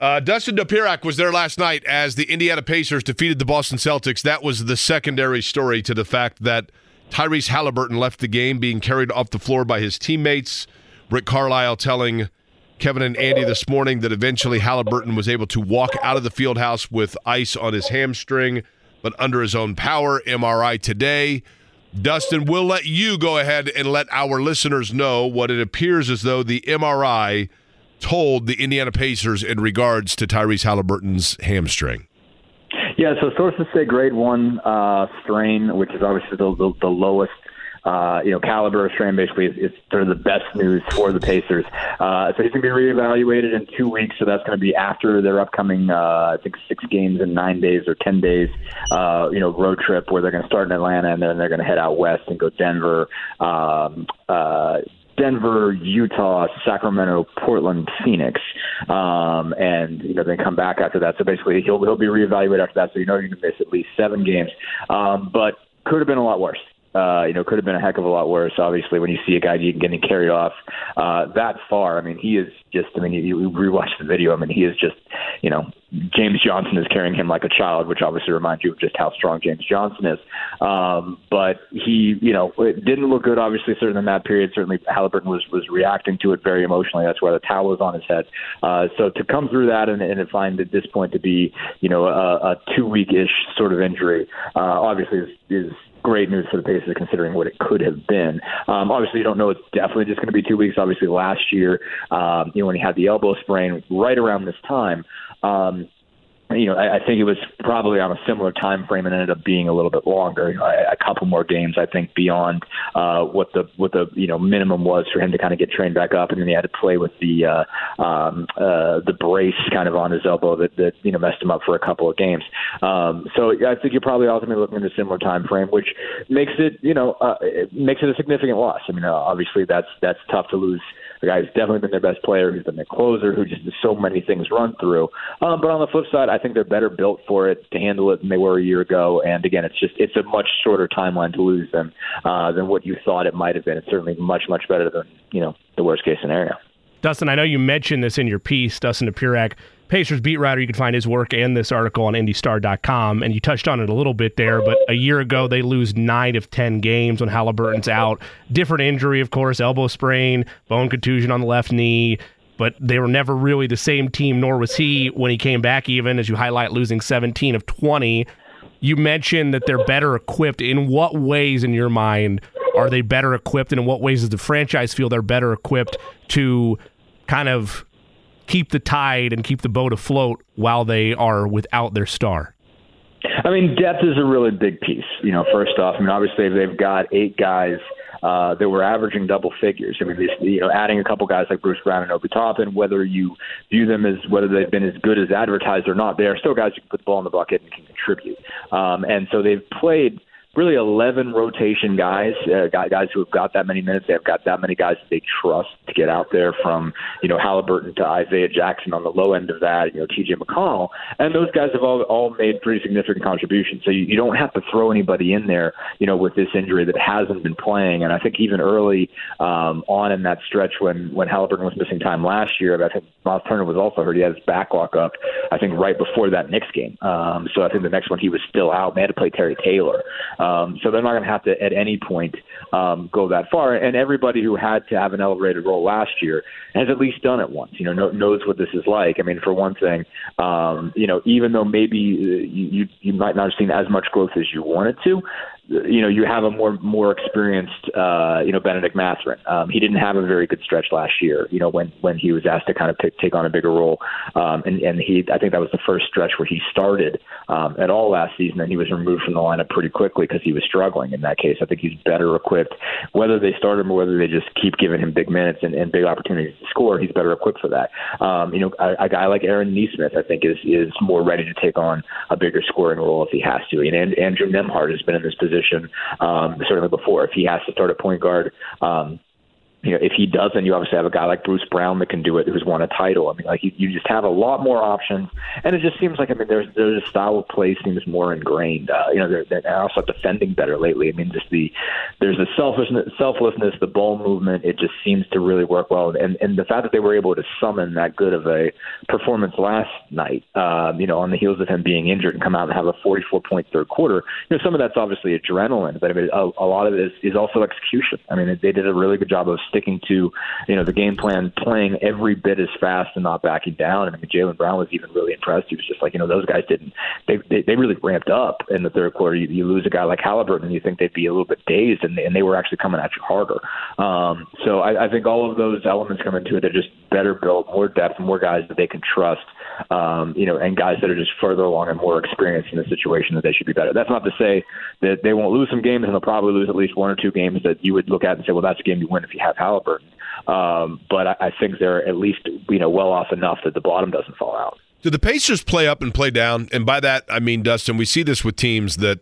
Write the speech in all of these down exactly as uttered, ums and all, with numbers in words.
Uh, Dustin Dopirak was there last night as the Indiana Pacers defeated the Boston Celtics. That was the secondary story to the fact that Tyrese Haliburton left the game being carried off the floor by his teammates. Rick Carlisle telling Kevin and Andy this morning that eventually Haliburton was able to walk out of the fieldhouse with ice on his hamstring, but under his own power. M R I today. Dustin, we'll let you go ahead and let our listeners know what it appears as though the M R I told the Indiana Pacers in regards to Tyrese Haliburton's hamstring. Yeah, so sources say grade one uh, strain, which is obviously the, the, the lowest uh, you know, caliber of strain, basically, is, is sort of the best news for the Pacers. Uh, so he's going to be reevaluated in two weeks, so that's going to be after their upcoming, uh, I think, six games in nine days or ten days, uh, you know, road trip where they're going to start in Atlanta and then they're going to head out west and go Denver, um, uh, Denver, Utah, Sacramento, Portland, Phoenix, um, and you know they come back after that. So basically, he'll he'll be reevaluated after that. So you know you're going to miss at least seven games, um, but could have been a lot worse. Uh, you know, could have been a heck of a lot worse. Obviously, when you see a guy getting carried off uh, that far, I mean, he is just. I mean, you, you rewatch the video. I mean, he is just. You know, James Johnson is carrying him like a child, which obviously reminds you of just how strong James Johnson is. Um, but he, you know, it didn't look good. Obviously, certainly in that period, certainly Haliburton was was reacting to it very emotionally. That's why the towel was on his head. Uh, so to come through that and, and find at this point to be, you know, a, a two week ish sort of injury, uh, obviously is. is great news for the Pacers considering what it could have been. Um, obviously, you don't know it's definitely just going to be two weeks. Obviously, last year, um, you know, when he had the elbow sprain right around this time, um, you know, I, I think it was probably on a similar time frame and ended up being a little bit longer, you know, a, a couple more games, I think, beyond uh, what the what the you know minimum was for him to kind of get trained back up, and then he had to play with the uh, um, uh, the brace kind of on his elbow that, that you know messed him up for a couple of games. Um, so I think you're probably ultimately looking at a similar time frame, which makes it you know uh, it makes it a significant loss. I mean, uh, obviously that's that's tough to lose. The guy's definitely been their best player, who's been their closer, who just has so many things run through. Um, but on the flip side, I think they're better built for it to handle it than they were a year ago. And again, it's just it's a much shorter timeline to lose them uh, than what you thought it might have been. It's certainly much, much better than you know the worst case scenario. Dustin, I know you mentioned this in your piece, Dustin Dopirak, Pacers beat writer. You can find his work and this article on Indy Star dot com, and you touched on it a little bit there, but a year ago they lose nine of ten games when Haliburton's out. Different injury, of course, elbow sprain, bone contusion on the left knee, but they were never really the same team, nor was he when he came back even, as you highlight, losing seventeen of twenty. You mentioned that they're better equipped. In what ways, in your mind, are they better equipped, and in what ways does the franchise feel they're better equipped to kind of keep the tide and keep the boat afloat while they are without their star? I mean, depth is a really big piece. You know, first off, I mean, obviously they've got eight guys uh, that were averaging double figures. I mean, these, you know, adding a couple guys like Bruce Brown and Obi Toppin, whether you view them as whether they've been as good as advertised or not, they are still guys who can put the ball in the bucket and can contribute. Um, and so they've played really eleven rotation guys, uh, guys who have got that many minutes. They've got that many guys that they trust to get out there, from, you know, Haliburton to Isaiah Jackson on the low end of that, you know, T J McConnell. And those guys have all, all made pretty significant contributions. So you, you don't have to throw anybody in there, you know, with this injury that hasn't been playing. And I think even early um, on in that stretch when, when Haliburton was missing time last year, I think Mathurin was also hurt. He had his back lock up, I think, right before that Knicks game. Um, so I think the next one he was still out. They had to play Terry Taylor. Um, Um, so they're not going to have to, at any point, um, go that far. And everybody who had to have an elevated role last year has at least done it once, you know, know knows what this is like. I mean, for one thing, um, you know, even though maybe you, you might not have seen as much growth as you wanted to, you know, you have a more more experienced, uh, you know, Bennedict Mathurin. Um, he didn't have a very good stretch last year, you know, when, when he was asked to kind of pick, take on a bigger role. Um, and, and he, I think that was the first stretch where he started um, at all last season, and he was removed from the lineup pretty quickly because he was struggling in that case. I think he's better equipped, whether they start him or whether they just keep giving him big minutes and, and big opportunities to score, he's better equipped for that. Um, you know, a, a guy like Aaron Nesmith, I think, is is more ready to take on a bigger scoring role if he has to. And, and Andrew Nembhard has been in this position Um, certainly before. If he has to start at point guard, um, you know, if he doesn't, you obviously have a guy like Bruce Brown that can do it, who's won a title. I mean, like you, you just have a lot more options, and it just seems like I mean, there's there's a style of play seems more ingrained. Uh, you know, they're, they're also defending better lately. I mean, just the there's the selfishness, selflessness, the ball movement. It just seems to really work well, and and the fact that they were able to summon that good of a performance last night, uh, you know, on the heels of him being injured and come out and have a forty-four point third quarter. You know, some of that's obviously adrenaline, but I mean, a, a lot of it is, is also execution. I mean, they did a really good job of sticking to, you know, the game plan, playing every bit as fast and not backing down. And I mean, Jaylen Brown was even really impressed. He was just like, you know, those guys didn't, they they, they really ramped up in the third quarter. You, you lose a guy like Haliburton, you think they'd be a little bit dazed, and they, and they were actually coming at you harder. Um, so I, I think all of those elements come into it. They're just better built, more depth, more guys that they can trust, um, you know, and guys that are just further along and more experienced in the situation that they should be better. That's not to say that they won't lose some games, and they'll probably lose at least one or two games that you would look at and say, well, that's a game you win if you have Haliburton, um, but I, I think they're at least you know well off enough that the bottom doesn't fall out. Do the Pacers play up and play down? And by that I mean, Dustin, we see this with teams that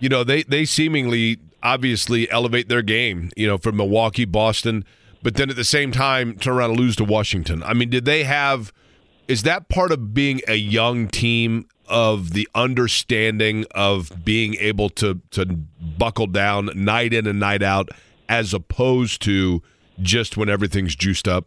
you know they they seemingly obviously elevate their game. You know, from Milwaukee, Boston, but then at the same time turn around and lose to Washington. I mean, did they have? Is that part of being a young team? Of the understanding of being able to to buckle down night in and night out, as opposed to just when everything's juiced up?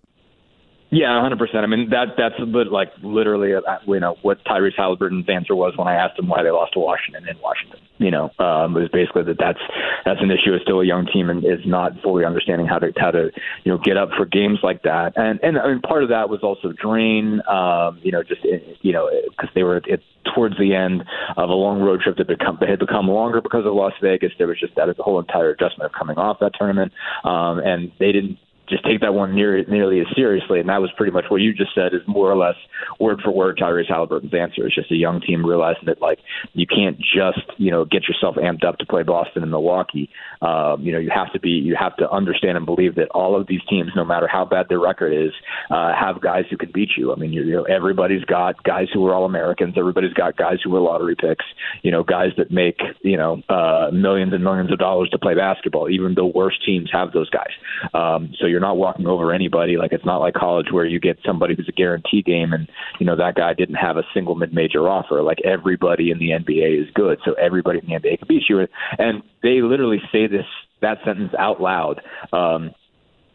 Yeah, one hundred percent. I mean, that that's a bit like literally, you know, what Tyrese Haliburton's answer was when I asked him why they lost to Washington in Washington. You know, um, it was basically that that's that's an issue. It's still a young team and is not fully understanding how to how to you know get up for games like that. And and I mean, part of that was also drain. Um, you know, just you know because they were it's towards the end of a long road trip that become that had become longer because of Las Vegas. There was just that the whole entire adjustment of coming off that tournament, um, and they didn't. Just take that one near, nearly as seriously, and that was pretty much what you just said is more or less word for word Tyrese Haliburton's answer. It's just a young team realizing that like you can't just you know get yourself amped up to play Boston and Milwaukee. Um, you know you have to be you have to understand and believe that all of these teams, no matter how bad their record is, uh, have guys who can beat you. I mean you know everybody's got guys who are all Americans. Everybody's got guys who are lottery picks. You know guys that make you know uh, millions and millions of dollars to play basketball. Even the worst teams have those guys. Um, so you're not walking over anybody. Like it's not like college where you get somebody who's a guarantee game and you know that guy didn't have a single mid-major offer. Like everybody in the N B A is good, so everybody in the N B A can beat you. And they literally say this that sentence out loud um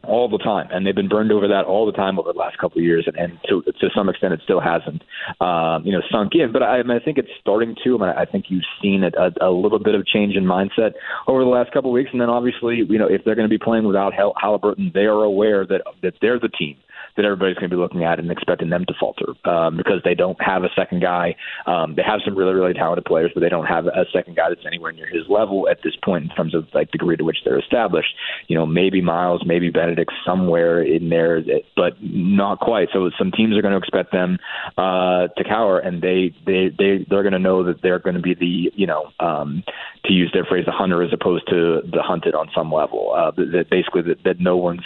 all the time, and they've been burned over that all the time over the last couple of years, and, and to to some extent it still hasn't um, you know sunk in. But I, I, mean, I think it's starting to. I mean, I think you've seen a, a, a little bit of change in mindset over the last couple of weeks, and then obviously you know if they're going to be playing without Haliburton, they are aware that that they're the team that everybody's going to be looking at and expecting them to falter um, because they don't have a second guy. Um, they have some really, really talented players, but they don't have a second guy that's anywhere near his level at this point in terms of like degree to which they're established. You know, maybe Miles, maybe Bennedict somewhere in there, but not quite. So some teams are going to expect them uh, to cower, and they they they they're going to know that they're going to be the you know um, to use their phrase the hunter as opposed to the hunted on some level. Uh, that basically that, that no one's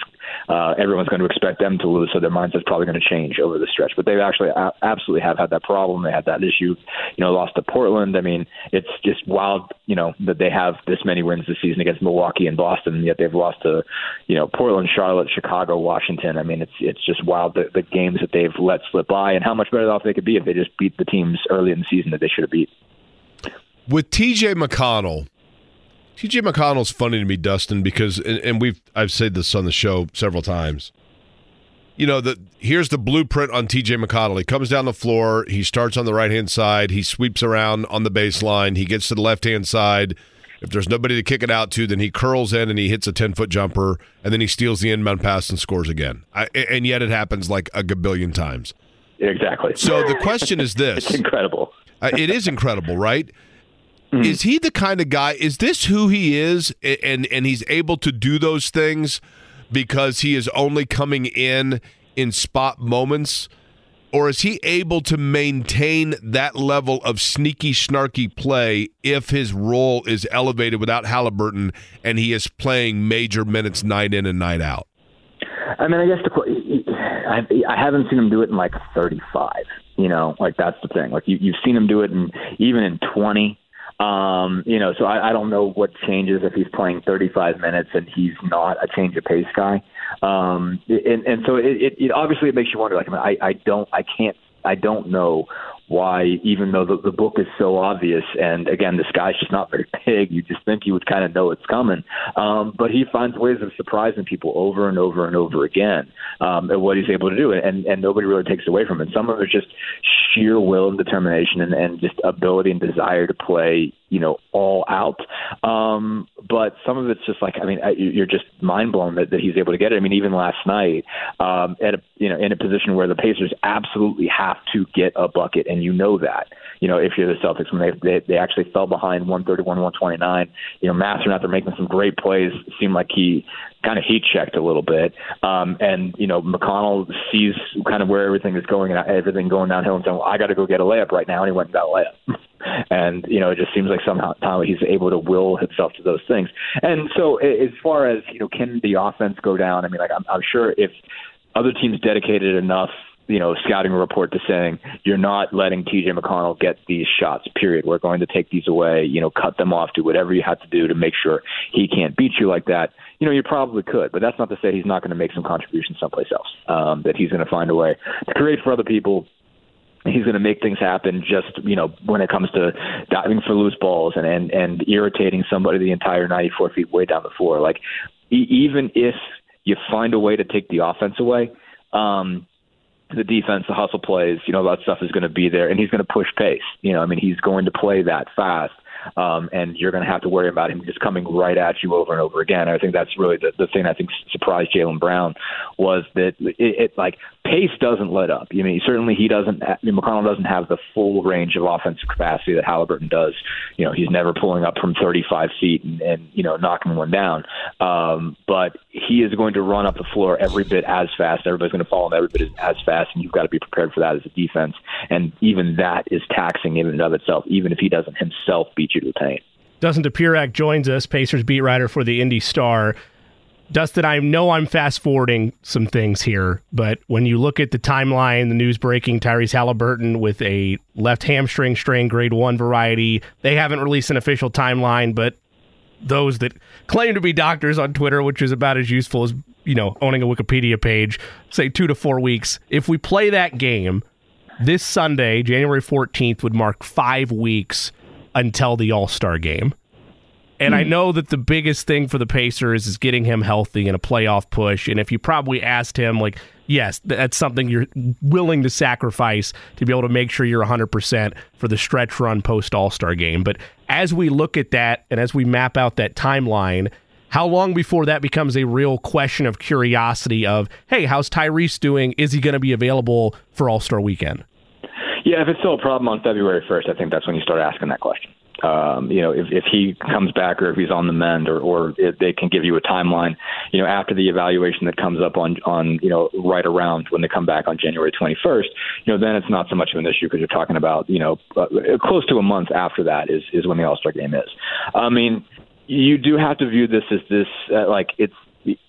uh, everyone's going to expect them to lose. So their mindset's probably going to change over the stretch, but they actually uh, absolutely have had that problem. They had that issue, you know, lost to Portland. I mean, it's just wild, you know, that they have this many wins this season against Milwaukee and Boston, and yet they've lost to, you know, Portland, Charlotte, Chicago, Washington. I mean, it's it's just wild the, the games that they've let slip by, and how much better off they could be if they just beat the teams early in the season that they should have beat. With T J McConnell, T J McConnell's funny to me, Dustin, because and, and we've I've said this on the show several times. You know, the, here's the blueprint on T J McConnell. He comes down the floor. He starts on the right-hand side. He sweeps around on the baseline. He gets to the left-hand side. If there's nobody to kick it out to, then he curls in and he hits a ten-foot jumper, and then he steals the inbound pass and scores again. I, and yet it happens like a gabillion times. Exactly. So the question is this. It's incredible. uh, it is incredible, right? Mm-hmm. Is he the kind of guy – is this who he is, and and he's able to do those things – because he is only coming in in spot moments? Or is he able to maintain that level of sneaky, snarky play if his role is elevated without Haliburton and he is playing major minutes night in and night out? I mean, I guess the, I, I haven't seen him do it in like thirty-five. You know, like that's the thing. Like you, you've seen him do it in even in twenty. Um, you know, so I, I don't know what changes if he's playing thirty-five minutes and he's not a change of pace guy. Um, and, and so it, it, it obviously it makes you wonder. Like, I, mean, I, I don't, I can't, I don't know why, even though the, the book is so obvious. And again, this guy's just not very big. You just think you would kind of know it's coming. Um, but he finds ways of surprising people over and over and over again um, at what he's able to do. And, and nobody really takes away from it. Some of it is just sheer will and determination and, and just ability and desire to play, you know, all out. Um, but some of it's just like, I mean, you're just mind blown that, that he's able to get it. I mean, even last night um, at a, you know, in a position where the Pacers absolutely have to get a bucket. And you know that, you know, if you're the Celtics, when they, they, they actually fell behind one thirty-one, one twenty-nine, you know, Mathurin out there making some great plays, seemed like he kind of heat checked a little bit. Um, and, you know, McConnell sees kind of where everything is going and everything going downhill and saying, well, I got to go get a layup right now. And he went and got a layup. And, you know, it just seems like somehow he's able to will himself to those things. And so as far as, you know, can the offense go down? I mean, like, I'm, I'm sure if other teams dedicated enough, you know, scouting report to saying you're not letting T J McConnell get these shots, period. We're going to take these away, you know, cut them off, do whatever you have to do to make sure he can't beat you like that. You know, you probably could, but that's not to say he's not going to make some contributions someplace else, um, that he's going to find a way to create for other people. He's going to make things happen just, you know, when it comes to diving for loose balls and, and, and irritating somebody the entire ninety-four feet way down the floor. Like, e- even if you find a way to take the offense away, um, the defense, the hustle plays, you know, that stuff is going to be there. And he's going to push pace. You know, I mean, he's going to play that fast. Um, and you're going to have to worry about him just coming right at you over and over again. I think that's really the, the thing I think surprised Jaylen Brown was that it, it like pace doesn't let up. You I mean, certainly he doesn't. I mean, McConnell doesn't have the full range of offensive capacity that Haliburton does. You know, he's never pulling up from thirty-five feet and, and you know, knocking one down. Um, but he is going to run up the floor every bit as fast. Everybody's going to follow him every bit as fast, and you've got to be prepared for that as a defense. And even that is taxing in and of itself, even if he doesn't himself beat you to the paint. Dustin Dopirak joins us, Pacers beat writer for the Indy Star. Dustin, I know I'm fast-forwarding some things here, but when you look at the timeline, the news breaking, Tyrese Haliburton with a left hamstring strain, grade one variety, they haven't released an official timeline, but those that claim to be doctors on Twitter, which is about as useful as, you know, owning a Wikipedia page, say two to four weeks. If we play that game, this Sunday, January fourteenth, would mark five weeks until the All-Star game. And I know that the biggest thing for the Pacers is getting him healthy in a playoff push. And if you probably asked him, like, yes, that's something you're willing to sacrifice to be able to make sure you're one hundred percent for the stretch run post-All-Star game. But as we look at that and as we map out that timeline, how long before that becomes a real question of curiosity of, hey, how's Tyrese doing? Is he going to be available for All-Star weekend? Yeah, if it's still a problem on February first, I think that's when you start asking that question. Um, you know, if, if he comes back or if he's on the mend or, or if they can give you a timeline, you know, after the evaluation that comes up on, on, you know, right around when they come back on January twenty-first, you know, then it's not so much of an issue because you're talking about, you know, uh, close to a month after that is, is when the All-Star game is. I mean, you do have to view this as this, uh, like it's,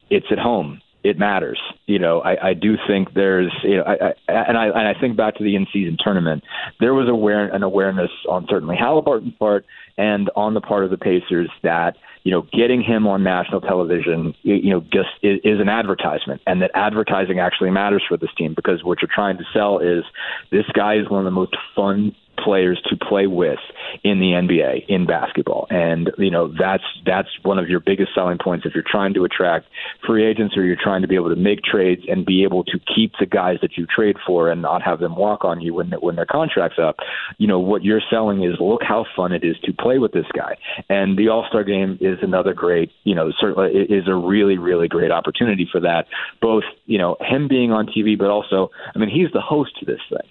it's at home. It matters. You know, I, I do think there's, you know, I, I, and I and I think back to the in-season tournament, there was aware, an awareness on certainly Halliburton's part and on the part of the Pacers that, you know, getting him on national television, you know, just is, is an advertisement, and that advertising actually matters for this team because what you're trying to sell is this guy is one of the most fun players to play with in the N B A in basketball. And, you know, that's that's one of your biggest selling points if you're trying to attract free agents or you're trying to be able to make trades and be able to keep the guys that you trade for and not have them walk on you when when their contract's up. You know, what you're selling is look how fun it is to play with this guy. And the All-Star game is another great, you know, certainly is a really, really great opportunity for that. Both, you know, him being on T V, but also, I mean, he's the host to this thing.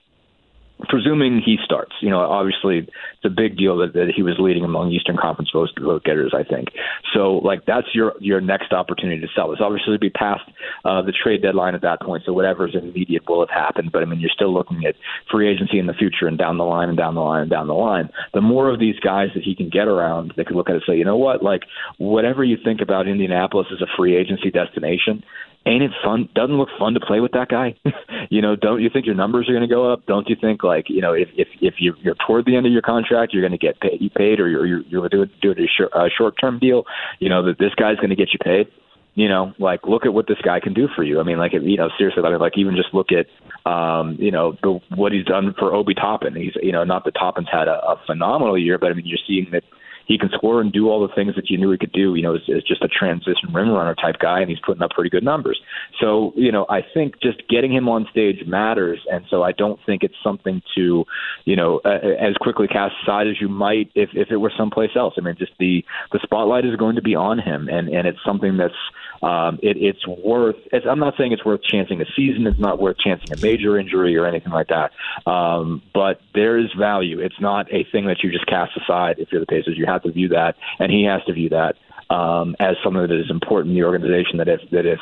Presuming he starts, you know, obviously it's a big deal that, that he was leading among Eastern Conference vote, vote getters, I think. So, like, that's your your next opportunity to sell. It's obviously be past uh, the trade deadline at that point, so whatever's immediate will have happened. But, I mean, you're still looking at free agency in the future and down the line and down the line and down the line. The more of these guys that he can get around, they can look at it and say, you know what, like, whatever you think about Indianapolis as a free agency destination, ain't it fun? Doesn't look fun to play with that guy? You know, don't you think your numbers are going to go up? Don't you think, like, you know, if if, if you're, you're toward the end of your contract, you're going to get paid, you paid, or you're you're, you're doing doing a short, uh, short-term deal, you know, that this guy's going to get you paid? You know, like, look at what this guy can do for you. I mean, like, you know, seriously, like, like even just look at, um, you know, the, what he's done for Obi Toppin. He's, you know, not that Toppin's had a, a phenomenal year, but I mean, you're seeing that he can score and do all the things that you knew he could do. You know, it's just a transition rim runner type guy, and he's putting up pretty good numbers. So, you know, I think just getting him on stage matters, and so I don't think it's something to, you know, uh, as quickly cast aside as you might if, if it were someplace else. I mean, just the, the spotlight is going to be on him, and, and it's something that's um, it, it's worth it's, – I'm not saying it's worth chancing a season. It's not worth chancing a major injury or anything like that. Um, but there is value. It's not a thing that you just cast aside if you're the Pacers. You have to view that, and he has to view that um, as something that is important in the organization, that if, that if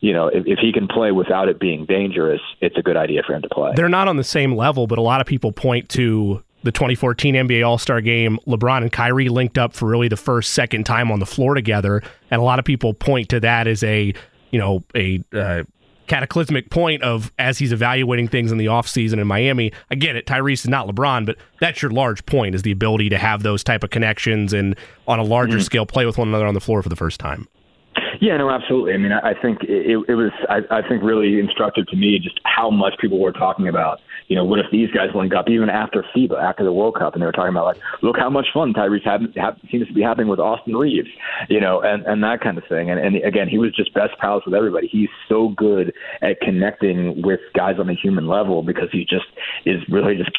you know, if, if he can play without it being dangerous, it's a good idea for him to play. They're not on the same level, but a lot of people point to the twenty fourteen N B A All-Star Game. LeBron and Kyrie linked up for really the first, second time on the floor together, and a lot of people point to that as a, you know, a uh, cataclysmic point of as he's evaluating things in the offseason in Miami. I get it, Tyrese is not LeBron, but that's your large point, is the ability to have those type of connections and on a larger mm-hmm. scale play with one another on the floor for the first time. Yeah, no, absolutely. I mean, I think it, it was, I, I think, really instructive to me just how much people were talking about, you know, what if these guys link up, even after FIBA, after the World Cup, and they were talking about, like, look how much fun Tyrese had, had, seems to be having with Austin Reeves, you know, and, and that kind of thing. And, and, again, he was just best pals with everybody. He's so good at connecting with guys on a human level because he just is really just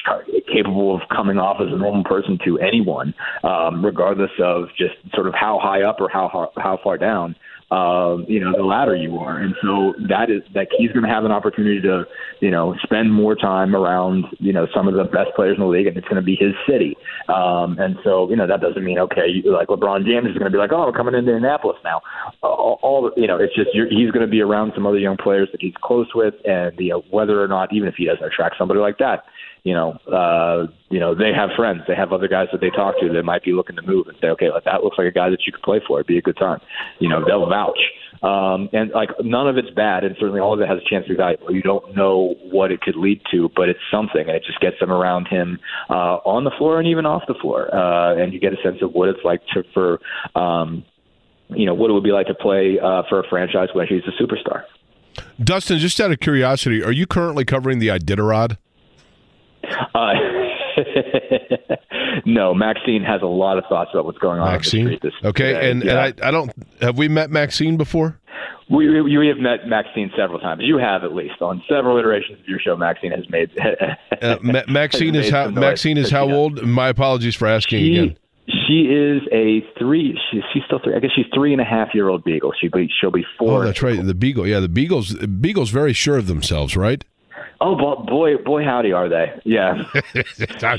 capable of coming off as a normal person to anyone, um, regardless of just sort of how high up or how how far down. Um, you know, the ladder you are. And so that is, like, he's going to have an opportunity to, you know, spend more time around, you know, some of the best players in the league, and it's going to be his city. Um, and so, you know, that doesn't mean, okay, you, like LeBron James is going to be like, oh, we're coming into Indianapolis now. Uh, all, all, you know, it's just you're, he's going to be around some other young players that he's close with, and, you know, whether or not, even if he doesn't attract somebody like that, you know, uh, you know, they have friends. They have other guys that they talk to that might be looking to move and say, okay, like, that looks like a guy that you could play for. It'd be a good time. You know, they'll vouch. Um, and, like, none of it's bad, and certainly all of it has a chance to be valuable. You don't know what it could lead to, but it's something, and it just gets them around him uh, on the floor and even off the floor. Uh, and you get a sense of what it's like to, for, um, you know, what it would be like to play uh, for a franchise when he's a superstar. Dustin, just out of curiosity, are you currently covering the Iditarod? Uh, no, Maxine has a lot of thoughts about what's going on. Maxine, in the street this, okay, today. and, yeah. and I, I don't have we met Maxine before? We, we we have met Maxine several times. You have, at least on several iterations of your show. Maxine has made uh, Ma- Maxine has is how Maxine is how old? My apologies for asking she, again. She is a three. She, she's still three. I guess she's three and a half year old beagle. She be, she'll be four. Oh, that's right. The beagle. Yeah, the beagles. Beagles very sure of themselves, right? Oh, boy, boy, howdy, are they? Yeah.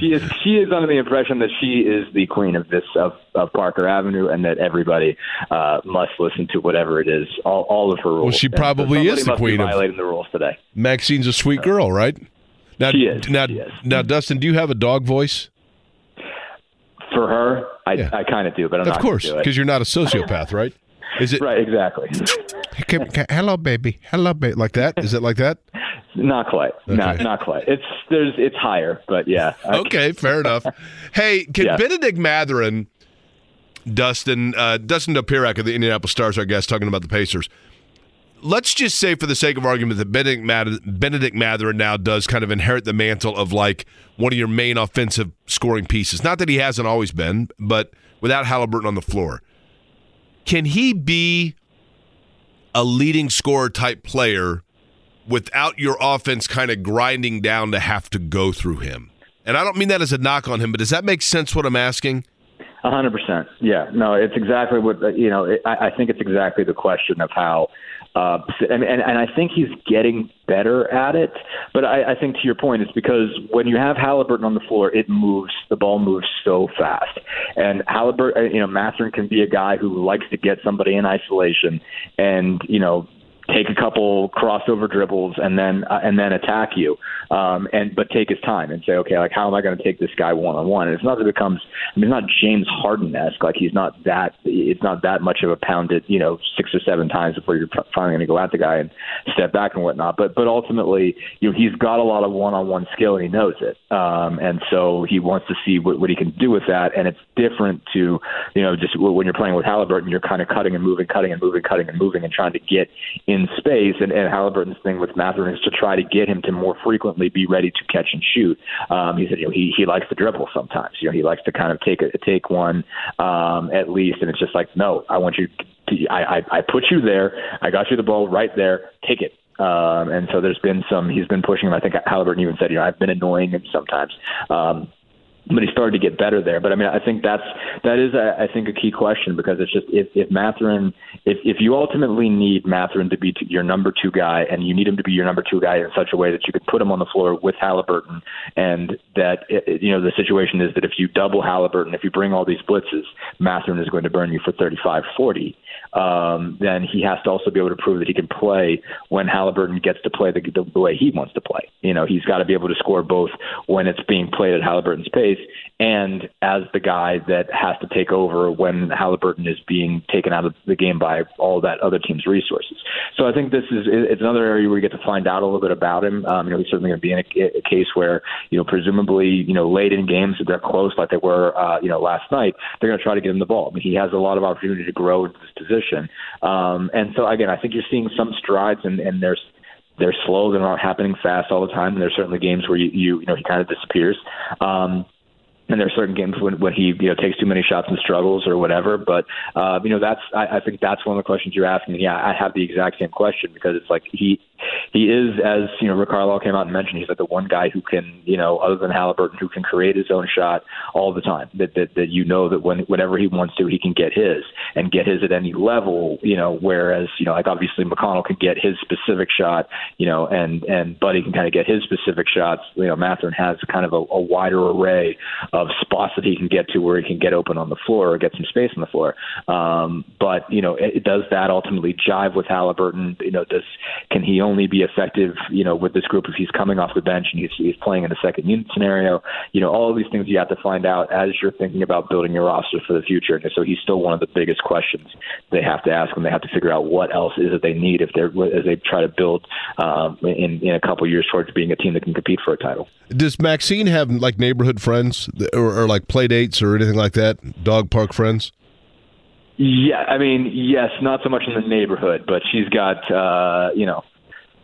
she is She is under the impression that she is the queen of this of, of Parker Avenue, and that everybody uh, must listen to whatever it is, all, all of her rules. Well, she probably so is the queen of violating the rules today. Maxine's a sweet girl, right? Now, she is. Now, she is. Now, Dustin, do you have a dog voice? For her, I, yeah. I kind of do, but I'm of not Of course, because you're not a sociopath, right? Is it right? Exactly. Can, can, hello, baby. Hello, baby. Like that? Is it like that? Not quite. Okay. Not not quite. It's there's it's higher, but yeah. Okay, fair enough. Hey, can yeah. Bennedict Mathurin, Dustin, uh, Dustin Dopirak of the Indianapolis Stars, our guest, talking about the Pacers. Let's just say, for the sake of argument, that Bennedict Mathurin, Bennedict Mathurin now does kind of inherit the mantle of, like, one of your main offensive scoring pieces. Not that he hasn't always been, but without Haliburton on the floor. Can he be a leading scorer type player without your offense kind of grinding down to have to go through him? And I don't mean that as a knock on him, but does that make sense what I'm asking? A hundred percent. Yeah. No, it's exactly what, you know, it, I, I think it's exactly the question of how, uh, and, and, and I think he's getting better at it. But I, I think, to your point, it's because when you have Haliburton on the floor, it moves, the ball moves so fast. And Haliburton, you know, Mathurin can be a guy who likes to get somebody in isolation and, you know, take a couple crossover dribbles and then uh, and then attack you. um, and but take his time and say, okay, like, how am I going to take this guy one-on-one? And it's not that it becomes, I mean, it's not James Harden-esque. Like, he's not that, it's not that much of a pounded, you know, six or seven times before you're finally going to go at the guy and step back and whatnot. But, but ultimately, you know, he's got a lot of one-on-one skill and he knows it. Um, and so he wants to see what, what he can do with that. And it's different to, you know, just when you're playing with Haliburton, you're kind of cutting and moving, cutting and moving, cutting and moving and trying to get in space. And, and Haliburton's thing with Mathurin is to try to get him to more frequently be ready to catch and shoot. Um, he said, you know, he, he likes to dribble sometimes. You know, he likes to kind of take a take one um, at least. And it's just like, no, I want you to, I, I, I put you there. I got you the ball right there. Take it. Um, and so there's been some, he's been pushing him. I think Haliburton even said, you know, I've been annoying him sometimes. Um, But he started to get better there. But I mean, I think that's that is, I think, a key question, because it's just if, if Mathurin, if, if you ultimately need Mathurin to be your number two guy, and you need him to be your number two guy in such a way that you could put him on the floor with Haliburton, and that it, you know the situation is that if you double Haliburton, if you bring all these blitzes, Mathurin is going to burn you for thirty-five, forty. Um, then he has to also be able to prove that he can play when Haliburton gets to play the, the, the way he wants to play. You know, he's got to be able to score both when it's being played at Haliburton's pace and as the guy that has to take over when Haliburton is being taken out of the game by all that other team's resources. So I think this is it's another area where you get to find out a little bit about him. Um, you know, he's certainly going to be in a, a case where, you know, presumably, you know, late in games, if they're close like they were, uh, you know, last night, they're going to try to get him the ball. I mean, he has a lot of opportunity to grow into this position. Um, and so, again, I think you're seeing some strides, and, and there's they're slow. They're not happening fast all the time. And there's certainly games where, you, you, you know, he kind of disappears. Um And there are certain games when, when he you know takes too many shots and struggles or whatever. But uh, you know that's I, I think that's one of the questions you're asking. Yeah, I have the exact same question, because it's like he he is, as you know Rick Carlisle came out and mentioned, he's like the one guy who can, you know other than Haliburton, who can create his own shot all the time. That that, that you know that when whenever he wants to, he can get his and get his at any level. You know, whereas you know like obviously McConnell can get his specific shot. You know, and and Buddy can kind of get his specific shots. You know, Mathurin has kind of a, a wider array of Of spots that he can get to where he can get open on the floor or get some space on the floor. Um, but, you know, it, does that ultimately jive with Haliburton? You know, does can he only be effective, you know, with this group if he's coming off the bench and he's, he's playing in a second unit scenario? You know, all of these things you have to find out as you're thinking about building your roster for the future. And so he's still one of the biggest questions they have to ask when they have to figure out what else is that they need if they're as they try to build um, in, in a couple years towards being a team that can compete for a title. Does Maxine have, like, neighborhood friends that- Or, or like play dates or anything like that? Dog park friends? Yeah, I mean, yes, not so much in the neighborhood, but she's got, uh, you know,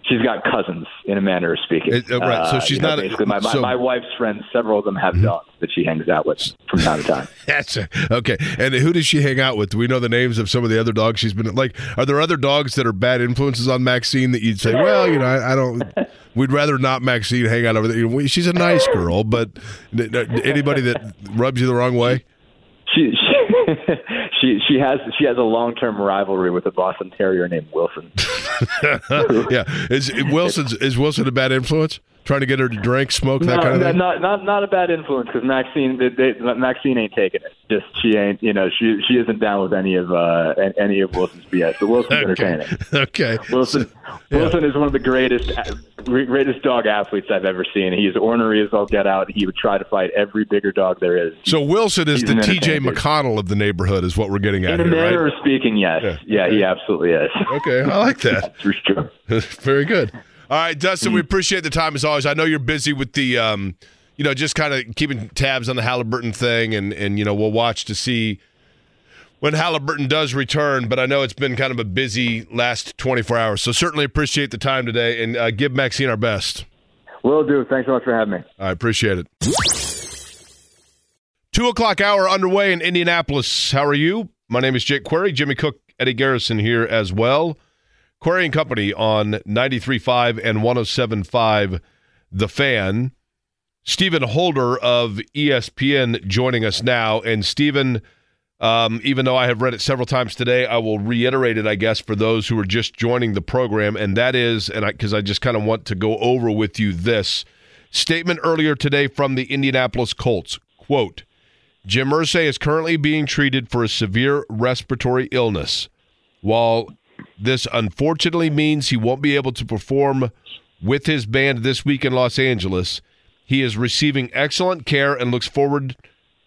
she's got cousins, in a manner of speaking. It, uh, right, so she's uh, not... Know, basically, my, so, my wife's friends, several of them have mm-hmm. dogs that she hangs out with from time to time. That's a, okay, and who does she hang out with? Do we know the names of some of the other dogs she's been... Like, are there other dogs that are bad influences on Maxine that you'd say, well, you know, I, I don't... We'd rather not Maxine hang out over there. She's a nice girl, but anybody that rubs you the wrong way? She... she she she has she has a long-term rivalry with a Boston Terrier named Wilson. Yeah, is Wilson's is Wilson a bad influence? Trying to get her to drink, smoke, that no, kind of no, thing. Not not not a bad influence, because Maxine they, they, Maxine ain't taking it. Just she ain't you know she she isn't down with any of uh, any of Wilson's B S. But Wilson's entertaining. Okay, Wilson so, yeah. Wilson is one of the greatest greatest dog athletes I've ever seen. He's ornery as all get out. He would try to fight every bigger dog there is. So Wilson is He's the T J McConnell of the neighborhood, is what we're getting at. In a manner of speaking, yes, yeah, yeah okay. He absolutely is. Okay, I like that. For sure. Very good. All right, Dustin, we appreciate the time as always. I know you're busy with the, um, you know, just kind of keeping tabs on the Haliburton thing, and, and, you know, we'll watch to see when Haliburton does return, but I know it's been kind of a busy last twenty-four hours. So certainly appreciate the time today, and uh, give Maxine our best. Will do. Thanks so much for having me. I appreciate it. Two o'clock hour underway in Indianapolis. How are you? My name is Jake Query. Jimmy Cook, Eddie Garrison here as well. Query and Company on ninety-three point five and one oh seven point five The Fan. Stephen Holder of E S P N joining us now. And Stephen, um, even though I have read it several times today, I will reiterate it, I guess, for those who are just joining the program. And that is, and because I, I just kind of want to go over with you this statement earlier today from the Indianapolis Colts. Quote, Jim Irsay is currently being treated for a severe respiratory illness. While this unfortunately means he won't be able to perform with his band this week in Los Angeles. He is receiving excellent care and looks forward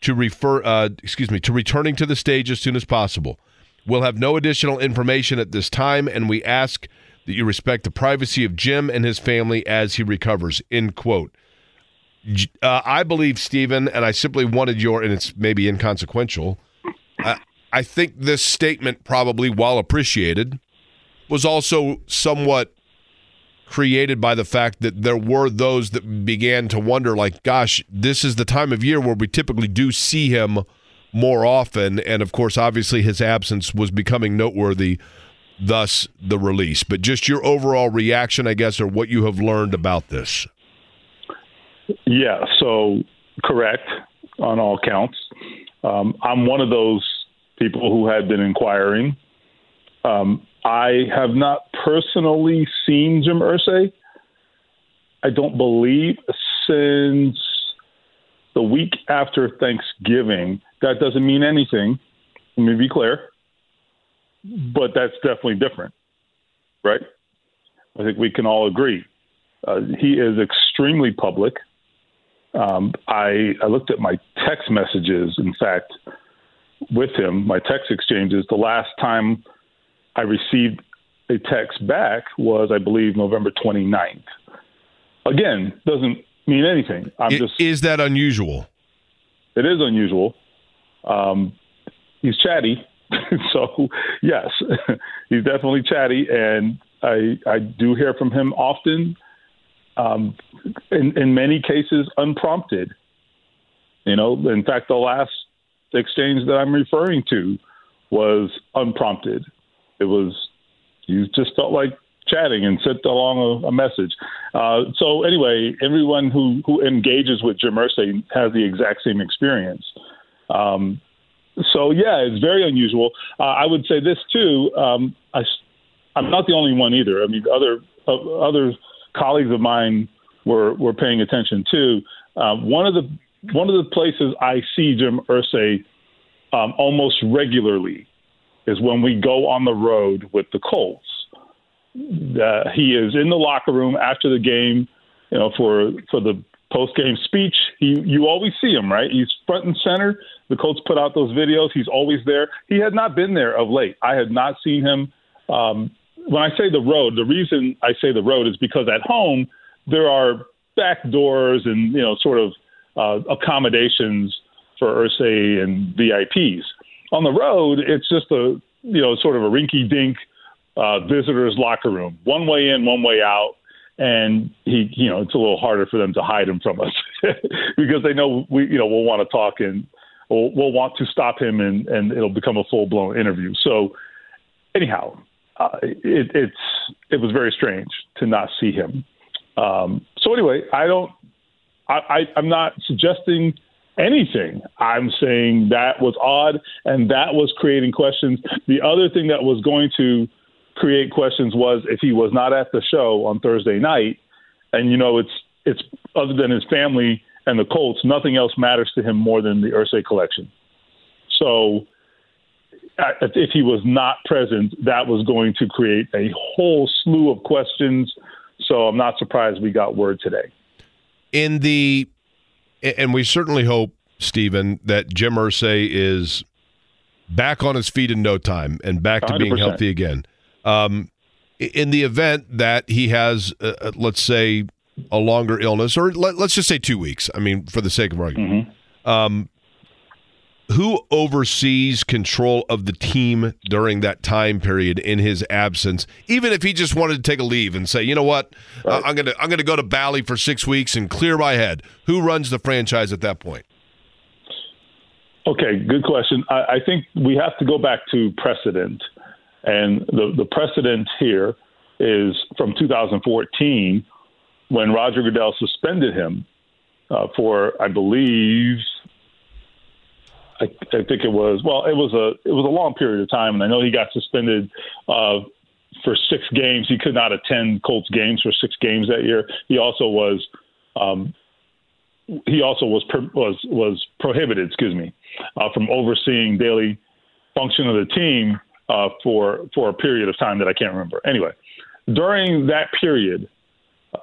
to refer, uh, excuse me, to returning to the stage as soon as possible. We'll have no additional information at this time, and we ask that you respect the privacy of Jim and his family as he recovers, end quote. Uh, I believe, Stephen, and I simply wanted your, and it's maybe inconsequential, I, I think this statement probably, while appreciated, was also somewhat created by the fact that there were those that began to wonder, like, gosh, this is the time of year where we typically do see him more often, and of course, obviously, his absence was becoming noteworthy, thus the release. But just your overall reaction, I guess, or what you have learned about this. Yeah, so correct on all counts. Um, I'm one of those people who had been inquiring. Um, I have not personally seen Jim Irsay. I don't believe since the week after Thanksgiving. That doesn't mean anything, let me be clear, but that's definitely different, right? I think we can all agree. Uh, he is extremely public. Um, I, I looked at my text messages, in fact, with him, my text exchanges. The last time I received a text back was, I believe, November twenty-ninth. Again, doesn't mean anything. I'm it, just Is that unusual? It is unusual. Um, he's chatty. So, yes, he's definitely chatty, and I, I do hear from him often. Um, in, in many cases, unprompted. You know, in fact, the last exchange that I'm referring to was unprompted. It was, you just felt like chatting and sent along a, a message. Uh, so anyway, everyone who, who engages with Jim Irsay has the exact same experience. Um, so yeah, it's very unusual. Uh, I would say this too. Um, I, I'm not the only one either. I mean, other, uh, other, colleagues of mine were, were paying attention too. Uh, one of the one of the places I see Jim Irsay um, almost regularly is when we go on the road with the Colts. Uh, he is in the locker room after the game, you know, for for the post game speech. He you always see him, right? He's front and center. The Colts put out those videos. He's always there. He had not been there of late. I had not seen him. Um, When I say the road, the reason I say the road is because at home there are back doors and, you know, sort of uh, accommodations for Irsay and V I Ps. On the road, it's just a, you know, sort of a rinky-dink uh, visitor's locker room, one way in, one way out, and he, you know, it's a little harder for them to hide him from us because they know we, you know, we'll want to talk and we'll, we'll want to stop him and, and it'll become a full-blown interview. So, anyhow. Uh, it, it's it was very strange to not see him. Um, so anyway, I don't. I, I, I'm not suggesting anything. I'm saying that was odd, and that was creating questions. The other thing that was going to create questions was if he was not at the show on Thursday night, and you know, it's it's other than his family and the Colts, nothing else matters to him more than the Irsay collection. So. If he was not present, that was going to create a whole slew of questions. So I'm not surprised we got word today. In the, and we certainly hope, Stephen, that Jim Irsay is back on his feet in no time and back to one hundred percent being healthy again. Um, in the event that he has, uh, let's say, a longer illness, or let, let's just say two weeks. I mean, for the sake of argument. Mm-hmm. Um, Who oversees control of the team during that time period in his absence? Even if he just wanted to take a leave and say, you know what, right. uh, I'm gonna I'm gonna go to Bali for six weeks and clear my head. Who runs the franchise at that point? Okay, good question. I, I think we have to go back to precedent, and the the precedent here is from two thousand fourteen when Roger Goodell suspended him uh, for, I believe. I, I think it was well. It was a it was a long period of time, and I know he got suspended uh, for six games. He could not attend Colts games for six games that year. He also was um, he also was was was prohibited, excuse me, uh, from overseeing daily function of the team uh, for for a period of time that I can't remember. Anyway, during that period,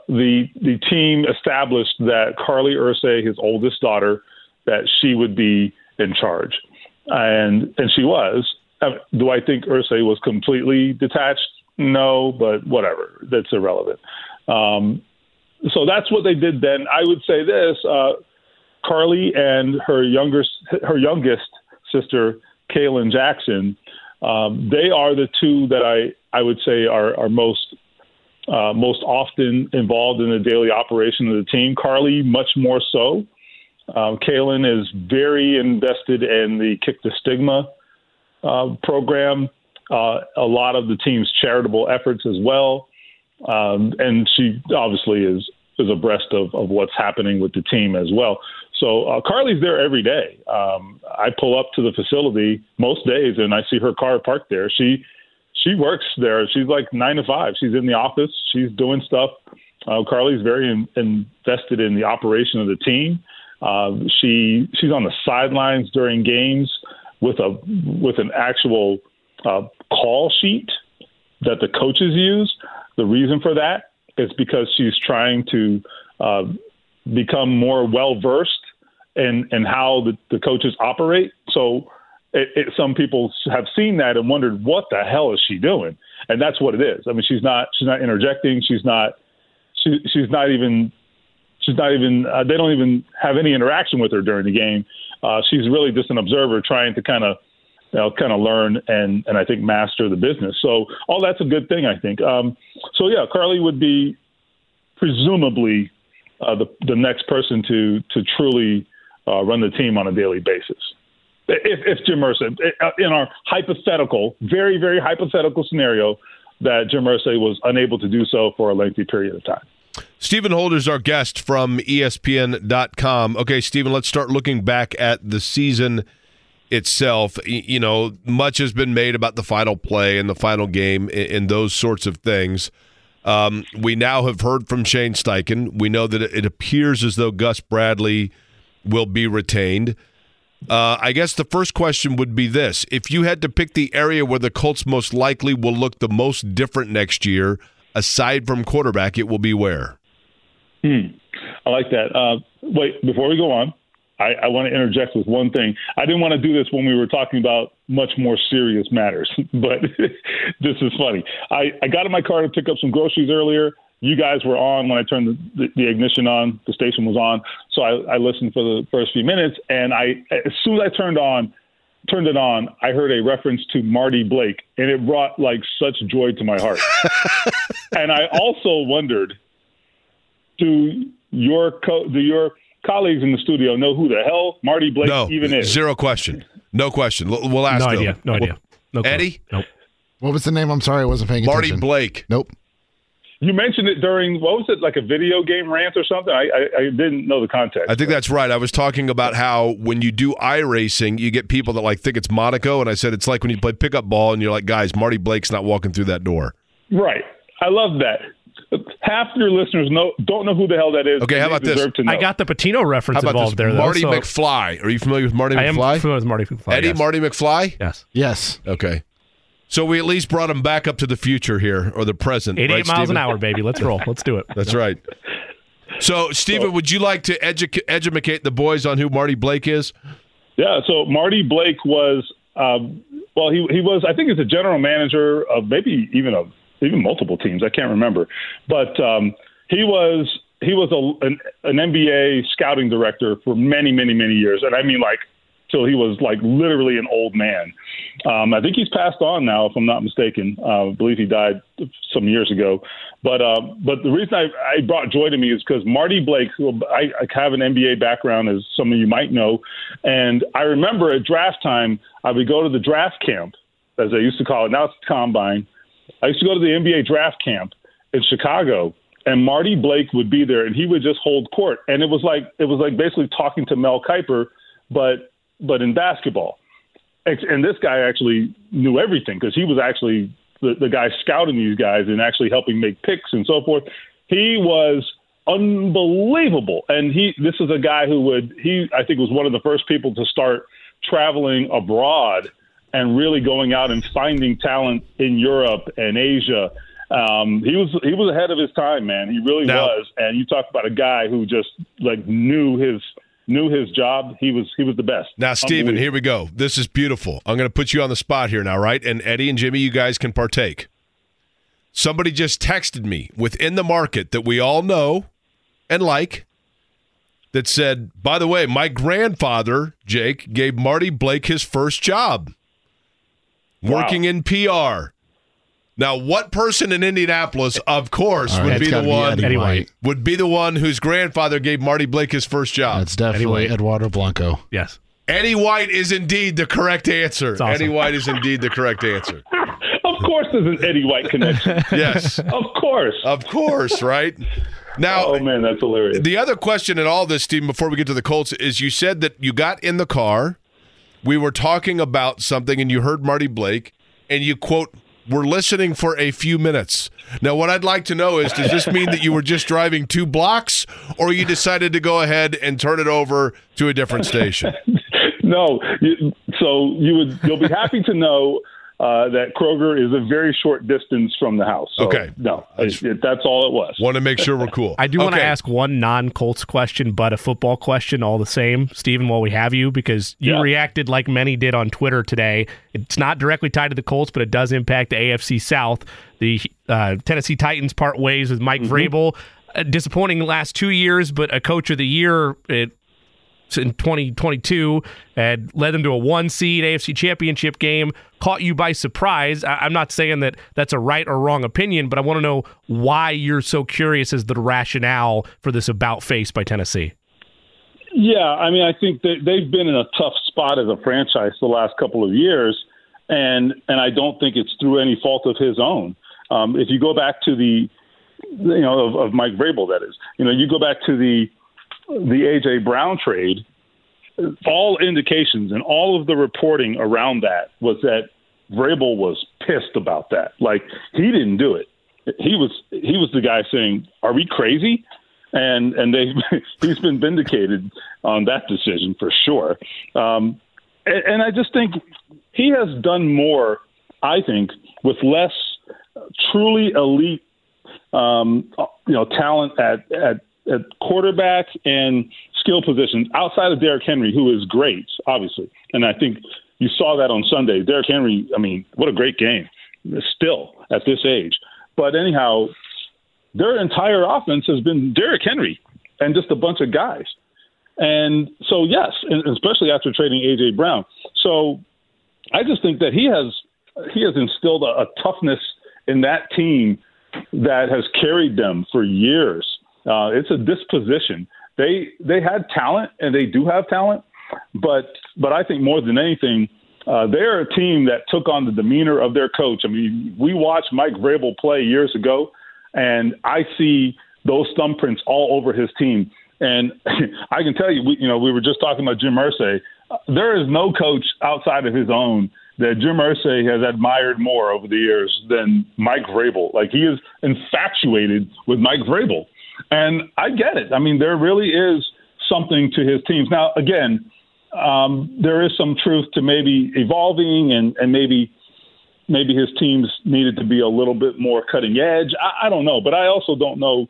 the the team established that Carly Irsay, his oldest daughter, that she would be in charge. And and she was. Do I think Irsay was completely detached? No, but whatever. That's irrelevant. Um, so that's what they did then. I would say this, uh, Carly and her younger, her youngest sister, Kaylin Jackson, um, they are the two that I, I would say are, are most uh, most often involved in the daily operation of the team. Carly, much more so. Um, Kaylin is very invested in the Kick the Stigma uh, program, uh, a lot of the team's charitable efforts as well. Um, and she obviously is, is abreast of, of what's happening with the team as well. So uh, Carly's there every day. Um, I pull up to the facility most days and I see her car parked there. She, she works there. She's like nine to five. She's in the office. She's doing stuff. Uh, Carly's very in, invested in the operation of the team. Uh, she she's on the sidelines during games with a with an actual uh, call sheet that the coaches use. The reason for that is because she's trying to uh, become more well versed in in how the, the coaches operate. So it, it, some people have seen that and wondered what the hell is she doing, and that's what it is. I mean, she's not she's not interjecting. She's not she, she's not even. She's not even, uh, they don't even have any interaction with her during the game. Uh, she's really just an observer trying to kind of, you know, kind of learn and, and I think master the business. So all that's a good thing, I think. Um, so yeah, Carly would be presumably uh, the, the next person to, to truly uh, run the team on a daily basis. If, if Jim Irsay, in our hypothetical, very, very hypothetical scenario that Jim Irsay was unable to do so for a lengthy period of time. Stephen Holder's our guest from E S P N dot com. Okay, Stephen, let's start looking back at the season itself. You know, much has been made about the final play and the final game and those sorts of things. Um, we now have heard from Shane Steichen. We know that it appears as though Gus Bradley will be retained. Uh, I guess the first question would be this. If you had to pick the area where the Colts most likely will look the most different next year, aside from quarterback, it will be where? Hmm. I like that. Uh, wait, before we go on, I, I want to interject with one thing. I didn't want to do this when we were talking about much more serious matters, but this is funny. I, I got in my car to pick up some groceries earlier. You guys were on when I turned the, the, the ignition on. The station was on, so I, I listened for the first few minutes, and I as soon as I turned on, turned it on, I heard a reference to Marty Blake, and it brought like such joy to my heart. And I also wondered, do your co- do your colleagues in the studio know who the hell Marty Blake no, even is? Zero question. No question. L- we'll ask no them. Idea. No we'll- idea. No Eddie? Nope. What was the name? I'm sorry, I wasn't paying Marty attention. Marty Blake. Nope. You mentioned it during, what was it, like a video game rant or something? I, I, I didn't know the context. I think that's right. I was talking about how when you do iRacing, you get people that like think it's Monaco, and I said it's like when you play pickup ball, and you're like, guys, Marty Blake's not walking through that door. Right. I love that. Half your listeners know don't know who the hell that is. Okay, how about this? I got the Patino reference involved there, though. Marty McFly. Are you familiar with Marty McFly? I am familiar with Marty McFly. Eddie, yes. Marty McFly? Yes. Yes. Okay. So we at least brought him back up to the future here, or the present. eighty-eight right, miles Stephen? An hour, baby. Let's roll. Let's do it. That's right. So, Stephen, so, would you like to edu- educate the boys on who Marty Blake is? Yeah, so Marty Blake was, um, well, he he was, I think he's a general manager of maybe even a, even multiple teams. I can't remember. But um, he was he was a, an, an N B A scouting director for many, many, many years. And I mean, like, till he was like literally an old man. Um, I think he's passed on now, if I'm not mistaken. Uh, I believe he died some years ago. But uh, but the reason I, I brought joy to me is because Marty Blake, who I, I have an N B A background, as some of you might know. And I remember at draft time, I would go to the draft camp, as they used to call it. Now it's Combine. I used to go to the N B A draft camp in Chicago, and Marty Blake would be there, and he would just hold court. And it was like it was like basically talking to Mel Kiper, but but in basketball. And this guy actually knew everything because he was actually the, the guy scouting these guys and actually helping make picks and so forth. He was unbelievable. And he, this is a guy who would, he, I think was one of the first people to start traveling abroad and really going out and finding talent in Europe and Asia Um, he was he was ahead of his time, man. He really now, was. And you talk about a guy who just like knew his knew his job. He was he was the best. Now, Stephen, here we go. This is beautiful. I'm going to put you on the spot here now, right? And Eddie and Jimmy, you guys can partake. Somebody just texted me within the market that we all know and like that said, by the way, my grandfather, Jake, gave Marty Blake his first job working wow. in P R. Now, what person in Indianapolis, of course, right, would be the one be Eddie White. would be the one whose grandfather gave Marty Blake his first job? That's definitely Eduardo Blanco. Yes. Eddie White is indeed the correct answer. Awesome. Eddie White is indeed the correct answer. Of course there's an Eddie White connection. Yes. Of course. Of course, right? Now, oh, man, that's hilarious. The other question in all this, Stephen, before we get to the Colts, is you said that you got in the car, we were talking about something, and you heard Marty Blake, and you, quote, were listening for a few minutes. Now, what I'd like to know is, does this mean that you were just driving two blocks, or you decided to go ahead and turn it over to a different station? No. You, so you would, you'll be happy to know Uh, that Kroger is a very short distance from the house. So, okay. No, it, it, that's all it was. Want to make sure we're cool. I do okay. want to ask one non-Colts question, but a football question all the same, Stephen, while we have you, because you yeah. reacted like many did on Twitter today. It's not directly tied to the Colts, but it does impact the A F C South. The uh, Tennessee Titans part ways with Mike mm-hmm. Vrabel. Uh, disappointing last two years, but a coach of the year it, in twenty twenty-two and led them to a one seed A F C championship game, caught you by surprise. I- I'm not saying that that's a right or wrong opinion, but I want to know why you're so curious as the rationale for this about face by Tennessee. Yeah, I mean, I think that they've been in a tough spot as a franchise the last couple of years, and and I don't think it's through any fault of his own. Um, if you go back to the, you know, of, of Mike Vrabel, that is, you know, you go back to the, the A J Brown trade, all indications and all of the reporting around that was that Vrabel was pissed about that. Like, he didn't do it. He was he was the guy saying, "Are we crazy?" And and they he's been vindicated on that decision for sure. Um, and, and I just think he has done more, I think, with less truly elite, um, you know, talent at at. at quarterback and skill positions outside of Derrick Henry, who is great, obviously. And I think you saw that on Sunday. Derrick Henry, I mean, what a great game still at this age. But anyhow, their entire offense has been Derrick Henry and just a bunch of guys. And so, yes, and especially after trading A J Brown. So I just think that he has he has instilled a, a toughness in that team that has carried them for years. Uh, it's a disposition. They they had talent, and they do have talent, but but I think more than anything, uh, they're a team that took on the demeanor of their coach. I mean, we watched Mike Vrabel play years ago, and I see those thumbprints all over his team. And I can tell you, we, you know, we were just talking about Jim Irsay. There is no coach outside of his own that Jim Irsay has admired more over the years than Mike Vrabel. Like, he is infatuated with Mike Vrabel. And I get it. I mean, there really is something to his teams. Now, again, um, there is some truth to maybe evolving and, and maybe maybe his teams needed to be a little bit more cutting edge. I, I don't know. But I also don't know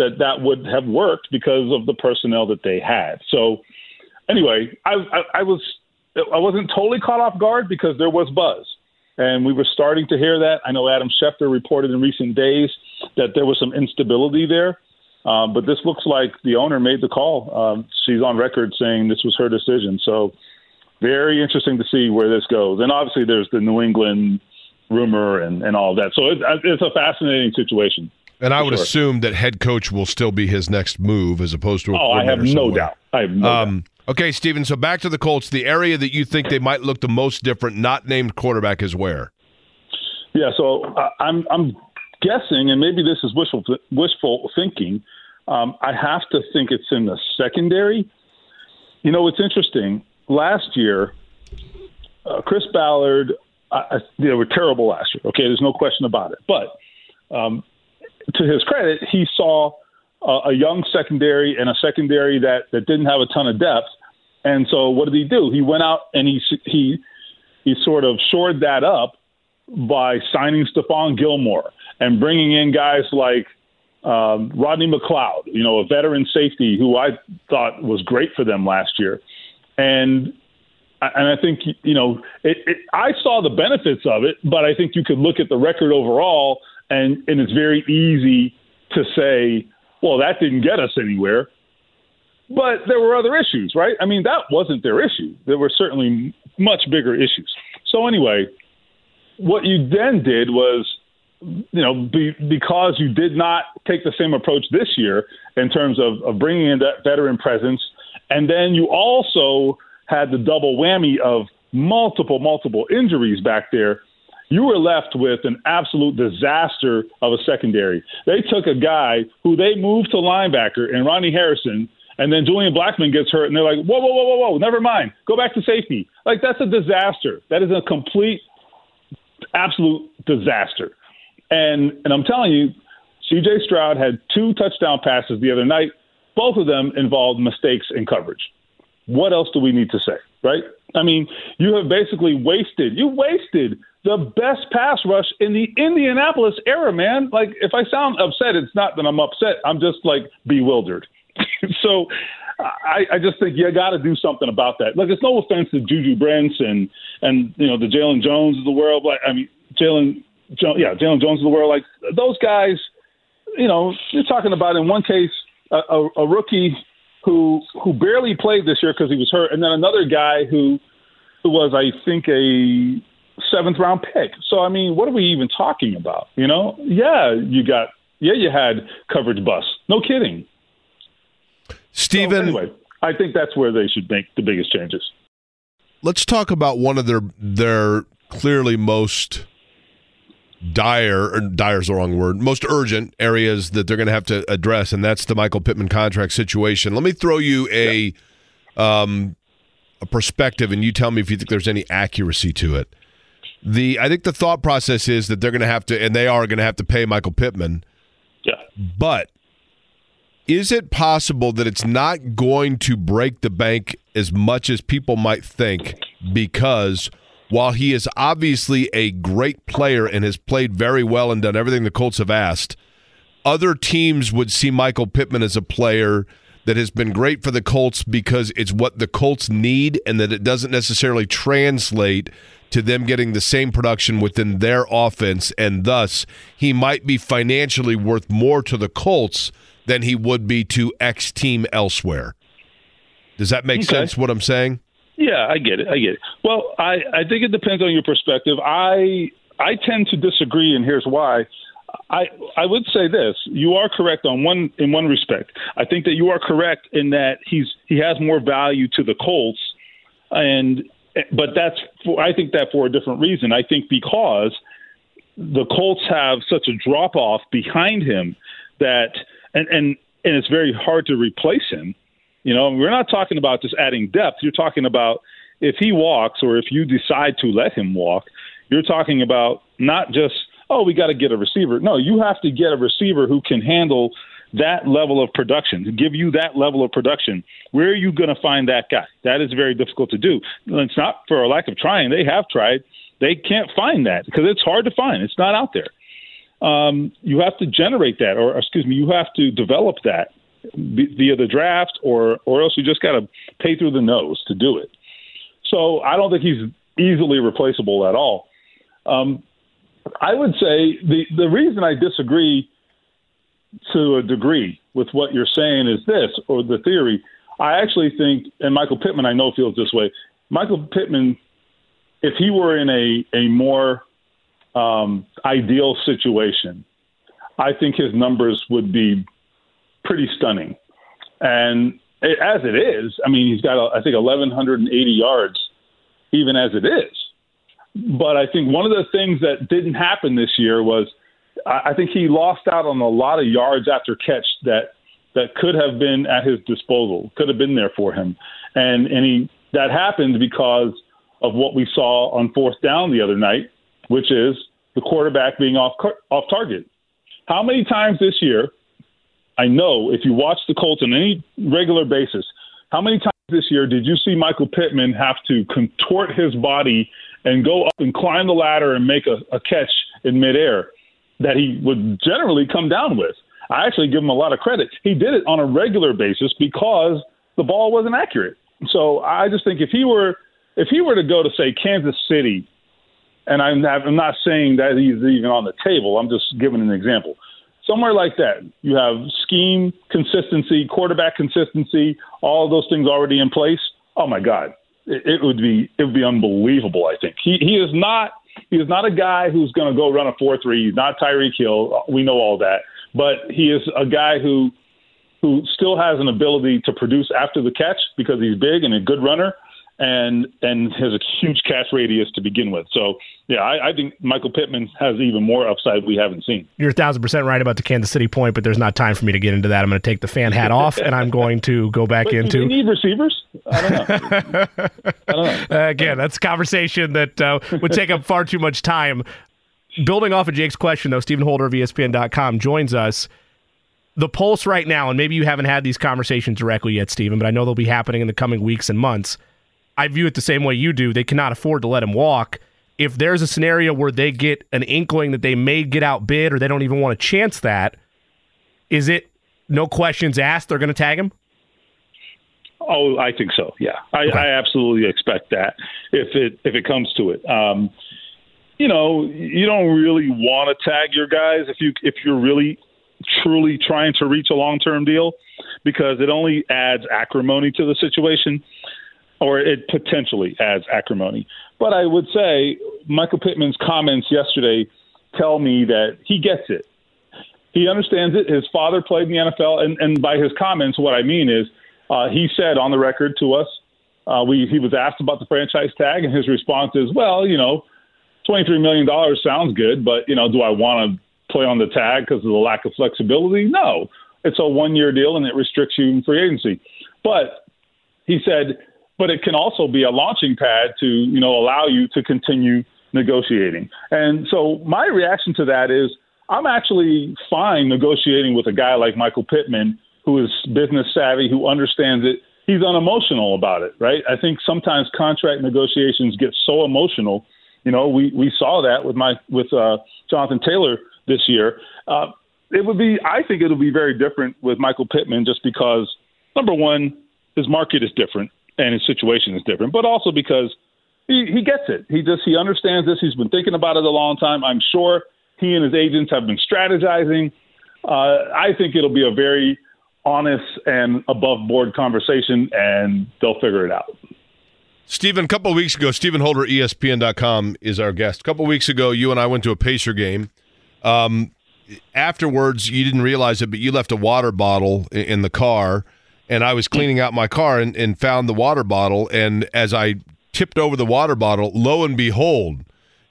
that that would have worked because of the personnel that they had. So anyway, I, I, I, was, I wasn't totally caught off guard because there was buzz. And we were starting to hear that. I know Adam Schefter reported in recent days that there was some instability there. Um, but this looks like the owner made the call. Um, she's on record saying this was her decision. So very interesting to see where this goes. And obviously there's the New England rumor and, and all that. So it, it's a fascinating situation. And I would sure. assume that head coach will still be his next move as opposed to a coordinator. Oh, I have no doubt. I have no um, doubt. Okay, Stephen, so back to the Colts. The area that you think they might look the most different, not named quarterback, is where? Yeah, so uh, I'm I'm – guessing, and maybe this is wishful wishful thinking, um, I have to think it's in the secondary. You know, it's interesting. Last year, uh, Chris Ballard, I, I, they were terrible last year. Okay, there's no question about it. But um, to his credit, he saw a, a young secondary and a secondary that, that didn't have a ton of depth. And so what did he do? He went out and he he he sort of shored that up by signing Stephon Gilmore and bringing in guys like um, Rodney McLeod, you know, a veteran safety who I thought was great for them last year. And and I think, you know, it, it, I saw the benefits of it, but I think you could look at the record overall, and, and it's very easy to say, well, that didn't get us anywhere. But there were other issues, right? I mean, that wasn't their issue. There were certainly much bigger issues. So anyway, what you then did was, you know, be, because you did not take the same approach this year in terms of, of bringing in that veteran presence, and then you also had the double whammy of multiple, multiple injuries back there, you were left with an absolute disaster of a secondary. They took a guy who they moved to linebacker, and Ronnie Harrison, and then Julian Blackman gets hurt, and they're like, whoa, whoa, whoa, whoa, whoa, never mind. Go back to safety. Like, that's a disaster. That is a complete, absolute disaster. And and I'm telling you, C J Stroud had two touchdown passes the other night. Both of them involved mistakes in coverage. What else do we need to say, right? I mean, you have basically wasted, you wasted the best pass rush in the Indianapolis era, man. Like, if I sound upset, it's not that I'm upset. I'm just, like, bewildered. So I, I just think you got to do something about that. Look, it's no offense to Juju Brents and, and you know, the Jalen Jones of the world. Like, I mean, Jalen, jo- yeah, Jalen Jones of the world. Like, those guys, you know, you're talking about, in one case, a, a, a rookie who who barely played this year because he was hurt, and then another guy who who was, I think, a seventh-round pick. So, I mean, what are we even talking about, you know? Yeah, you got – yeah, you had coverage busts. No kidding. Stephen, so anyway, I think that's where they should make the biggest changes. Let's talk about one of their their clearly most dire, or dire's the wrong word, most urgent areas that they're going to have to address, and that's the Michael Pittman contract situation. Let me throw you a yeah. um, a perspective, and you tell me if you think there's any accuracy to it. The I think the thought process is that they're going to have to, and they are going to have to pay Michael Pittman. Yeah, but is it possible that it's not going to break the bank as much as people might think? Because while he is obviously a great player and has played very well and done everything the Colts have asked, other teams would see Michael Pittman as a player that has been great for the Colts because it's what the Colts need, and that it doesn't necessarily translate to them getting the same production within their offense, and thus he might be financially worth more to the Colts than he would be to X team elsewhere. Does that make okay. sense, what I'm saying? Yeah, I get it. I get it. Well, I, I think it depends on your perspective. I I tend to disagree, and here's why. I I would say this. You are correct on one in one respect. I think that you are correct in that he's he has more value to the Colts, and but that's for, I think that for a different reason. I think because the Colts have such a drop-off behind him that – And, and and it's very hard to replace him. You know, we're not talking about just adding depth. You're talking about if he walks, or if you decide to let him walk, you're talking about not just, oh, we got to get a receiver. No, you have to get a receiver who can handle that level of production, to give you that level of production. Where are you going to find that guy? That is very difficult to do. It's not for a lack of trying. They have tried. They can't find that because it's hard to find. It's not out there. Um, you have to generate that, or excuse me, you have to develop that via the draft, or or else you just got to pay through the nose to do it. So I don't think he's easily replaceable at all. Um, I would say the, the reason I disagree to a degree with what you're saying is this, or the theory. I actually think, and Michael Pittman I know feels this way, Michael Pittman, if he were in a, a more Um, ideal situation, I think his numbers would be pretty stunning. And it, as it is, I mean, he's got, a, I think, eleven eighty yards, even as it is. But I think one of the things that didn't happen this year was I, I think he lost out on a lot of yards after catch that that could have been at his disposal, could have been there for him. And, and he that happened because of what we saw on fourth down the other night, which is the quarterback being off off target. How many times this year, I know if you watch the Colts on any regular basis, how many times this year did you see Michael Pittman have to contort his body and go up and climb the ladder and make a, a catch in midair? that he would generally come down with. I actually give him a lot of credit. He did it on a regular basis because the ball wasn't accurate. So I just think if he were if he were to go to, say, Kansas City, and I'm not, I'm not saying that he's even on the table. I'm just giving an example. Somewhere like that, you have scheme, consistency, quarterback consistency, all of those things already in place. Oh, my God. It, it would be it would be unbelievable, I think. He he is not he is not a guy who's going to go run a four three. He's not Tyreek Hill. We know all that. But he is a guy who who still has an ability to produce after the catch because he's big and a good runner and and has a huge catch radius to begin with. So, yeah, I, I think Michael Pittman has even more upside we haven't seen. You're one thousand percent right about the Kansas City point, but there's not time for me to get into that. I'm going to take the fan hat off, and I'm going to go back but into... Do you need receivers? I don't know. I don't know. Again, that's a conversation that uh, would take up far too much time. Building off of Jake's question, though, Stephen Holder of E S P N dot com joins us. The pulse right now, and maybe you haven't had these conversations directly yet, Stephen, but I know they'll be happening in the coming weeks and months. I view it the same way you do. They cannot afford to let him walk. If there's a scenario where they get an inkling that they may get outbid or they don't even want to chance that, is it no questions asked they're going to tag him? Oh, I think so, yeah. I, okay. I absolutely expect that if it if it comes to it. Um You know, you don't really want to tag your guys if you if you're really truly trying to reach a long-term deal, because it only adds acrimony to the situation, or it potentially adds acrimony. But I would say Michael Pittman's comments yesterday tell me that he gets it. He understands it. His father played in the N F L, and, and by his comments, what I mean is uh, he said on the record to us, uh, we he was asked about the franchise tag, and his response is, well, you know, twenty-three million dollars sounds good, but, you know, do I want to play on the tag because of the lack of flexibility? No. It's a one-year deal, and it restricts you in free agency. But he said, but it can also be a launching pad to, you know, allow you to continue negotiating. And so my reaction to that is I'm actually fine negotiating with a guy like Michael Pittman, who is business savvy, who understands it. He's unemotional about it, right? I think sometimes contract negotiations get so emotional. You know, we, we saw that with my with uh, Jonathan Taylor this year. Uh, it would be, I think, it'll be very different with Michael Pittman, just because number one, his market is different and his situation is different, but also because he, he gets it. He just he understands this. He's been thinking about it a long time. I'm sure he and his agents have been strategizing. Uh, I think it'll be a very honest and above board conversation, and they'll figure it out. Stephen, a couple of weeks ago, Stephen Holder, E S P N dot com, is our guest. A couple of weeks ago, you and I went to a Pacer game. Um, afterwards, you didn't realize it, but you left a water bottle in the car, and I was cleaning out my car and, and found the water bottle, and as I tipped over the water bottle, lo and behold,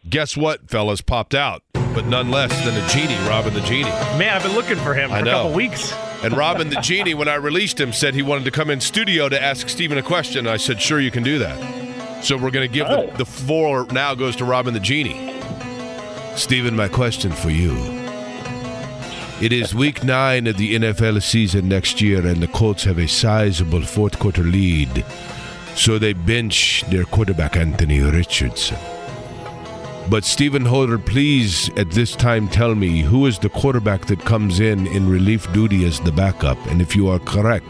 guess what, fellas, popped out, but none less than a genie, Robin the Genie. Man, I've been looking for him for I know. a couple weeks. And Robin the Genie, when I released him, said he wanted to come in studio to ask Stephen a question. I said, sure, you can do that. So we're going to give oh. the, the floor now goes to Robin the Genie. Stephen, my question for you. It is week nine of the N F L season next year, and the Colts have a sizable fourth quarter lead. So they bench their quarterback, Anthony Richardson. But Stephen Holder, please, at this time, tell me, who is the quarterback that comes in in relief duty as the backup? And if you are correct,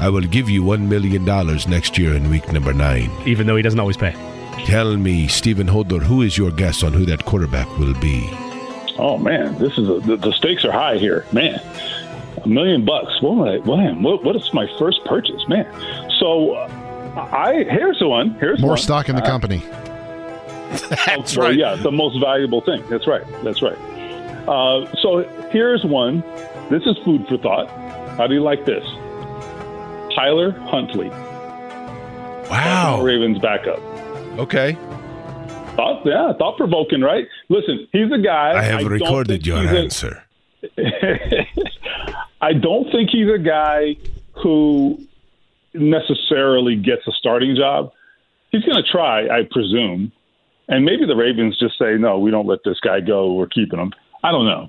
I will give you one million dollars next year in week number nine. Even though he doesn't always pay. Tell me, Stephen Holder, who is your guess on who that quarterback will be? Oh, man, this is a, the, the stakes are high here. Man, a million bucks. What, what, what is my first purchase? Man. So uh, I here's one. Here's More one. stock in the uh, company. That's oh, right. Yeah, the most valuable thing. That's right. That's right. Uh, so here's one. This is food for thought. How do you like this? Tyler Huntley. Wow. Ravens backup. Okay. Thought, yeah, thought-provoking, right? Listen, he's a guy. I have I recorded your answer. A, I don't think he's a guy who necessarily gets a starting job. He's going to try, I presume. And maybe the Ravens just say, no, we don't let this guy go. We're keeping him. I don't know.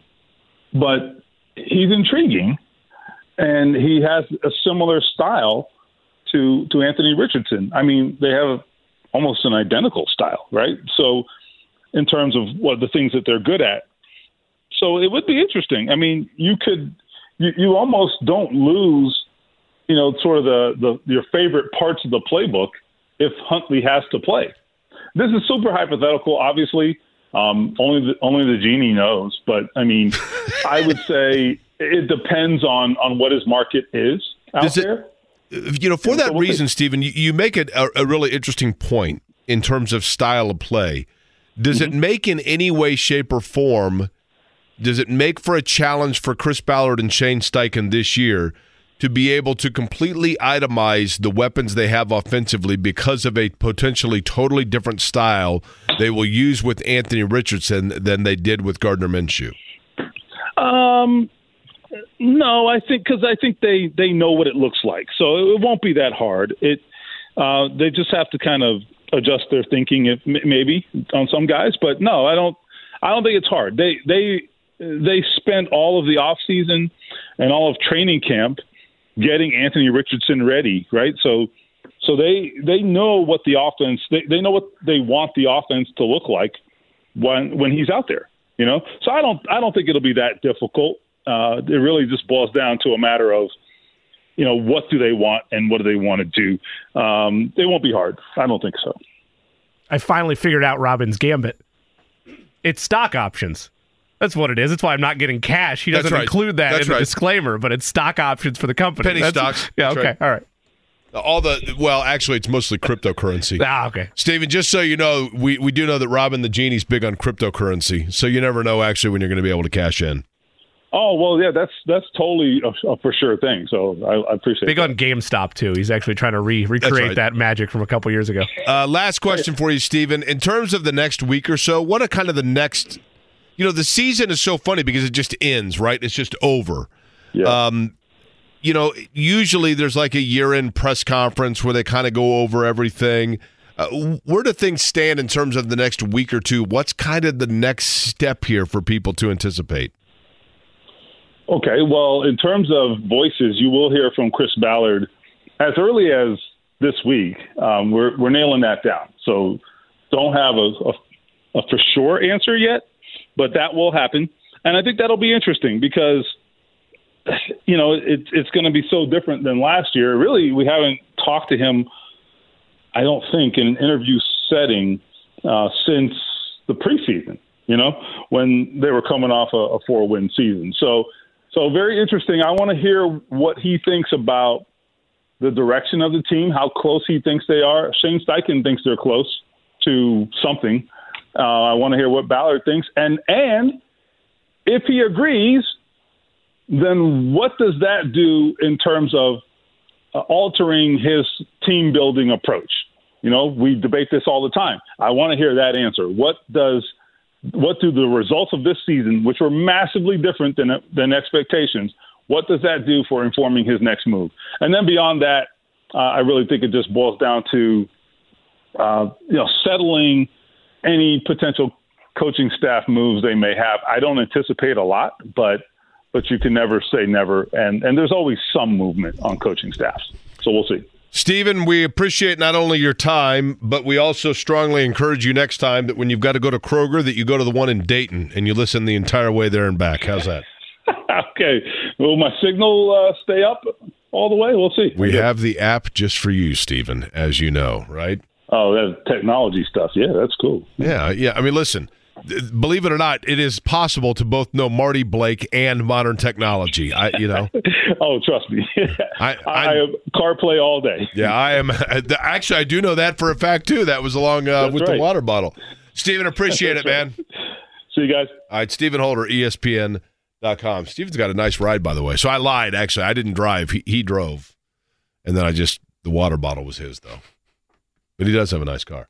But he's intriguing, and he has a similar style to to Anthony Richardson. I mean, they have almost an identical style, right? So in terms of what the things that they're good at. So it would be interesting. I mean, you could, you, you almost don't lose, you know, sort of the, the your favorite parts of the playbook if Huntley has to play. This is super hypothetical, obviously. Um, only the, only the genie knows. But I mean, I would say it depends on, on what his market is out Does there. It, you know, for and that so we'll reason, see. Stephen, you, you make it a, a really interesting point in terms of style of play. Does mm-hmm. it make in any way, shape, or form? Does it make for a challenge for Chris Ballard and Shane Steichen this year to be able to completely itemize the weapons they have offensively because of a potentially totally different style they will use with Anthony Richardson than they did with Gardner Minshew? Um, no, I think because I think they, they know what it looks like, so it won't be that hard. It uh, they just have to kind of adjust their thinking, if, maybe on some guys, but no, I don't. I don't think it's hard. They they they spent all of the off season and all of training camp getting Anthony Richardson ready, right? So, so they they know what the offense they, they know what they want the offense to look like when when he's out there, you know. So I don't I don't think it'll be that difficult. Uh, it really just boils down to a matter of, you know, what do they want and what do they want to do. Um, it won't be hard. I don't think so. I finally figured out Robin's gambit. It's stock options. That's what it is. That's why I'm not getting cash. He doesn't right. include that That's in the right. disclaimer, but it's stock options for the company. Penny That's, stocks. Yeah, That's okay. Right. All right. All the well, actually, it's mostly cryptocurrency. Ah, okay. Stephen, just so you know, we, we do know that Robin the Genie's big on cryptocurrency, so you never know actually when you're going to be able to cash in. Oh, well, yeah, that's that's totally a, a for sure thing. So I, I appreciate it. Big that. on GameStop, too. He's actually trying to re- recreate right. that magic from a couple years ago. Uh, last question for you, Stephen. In terms of the next week or so, what are kind of the next – you know, the season is so funny because it just ends, right? It's just over. Yeah. Um, you know, usually there's like a year-end press conference where they kind of go over everything. Uh, where do things stand in terms of the next week or two? What's kind of the next step here for people to anticipate? Okay, well, in terms of voices, you will hear from Chris Ballard as early as this week. Um, we're we're nailing that down. So don't have a, a, a for sure answer yet, but that will happen. And I think that'll be interesting because, you know, it, it's going to be so different than last year. Really, we haven't talked to him, I don't think, in an interview setting uh, since the preseason, you know, when they were coming off a, a four-win season. So So very interesting. I want to hear what he thinks about the direction of the team, how close he thinks they are. Shane Steichen thinks they're close to something. Uh, I want to hear what Ballard thinks. And and if he agrees, then what does that do in terms of uh, altering his team-building approach? You know, we debate this all the time. I want to hear that answer. What does – What do the results of this season, which were massively different than than expectations, what does that do for informing his next move? And then beyond that, uh, I really think it just boils down to, uh, you know, settling any potential coaching staff moves they may have. I don't anticipate a lot, but but you can never say never, and and there's always some movement on coaching staffs, so we'll see. Stephen, we appreciate not only your time, but we also strongly encourage you next time that when you've got to go to Kroger, that you go to the one in Dayton and you listen the entire way there and back. How's that? Okay. Will my signal uh, stay up all the way? We'll see. We okay. have the app just for you, Stephen, as you know, right? Oh, that technology stuff. Yeah, that's cool. Yeah, yeah. I mean, listen, believe it or not, it is possible to both know Marty Blake and modern technology. I, you know. Oh, trust me. I, I, I am CarPlay all day. Yeah, I am. Actually, I do know that for a fact, too. That was along uh, with right. the water bottle. Stephen, appreciate That's it, right. man. See you guys. All right, Stephen Holder, E S P N dot com. Stephen's got a nice ride, by the way. So I lied, actually. I didn't drive. He, he drove. And then I just, the water bottle was his, though. But he does have a nice car.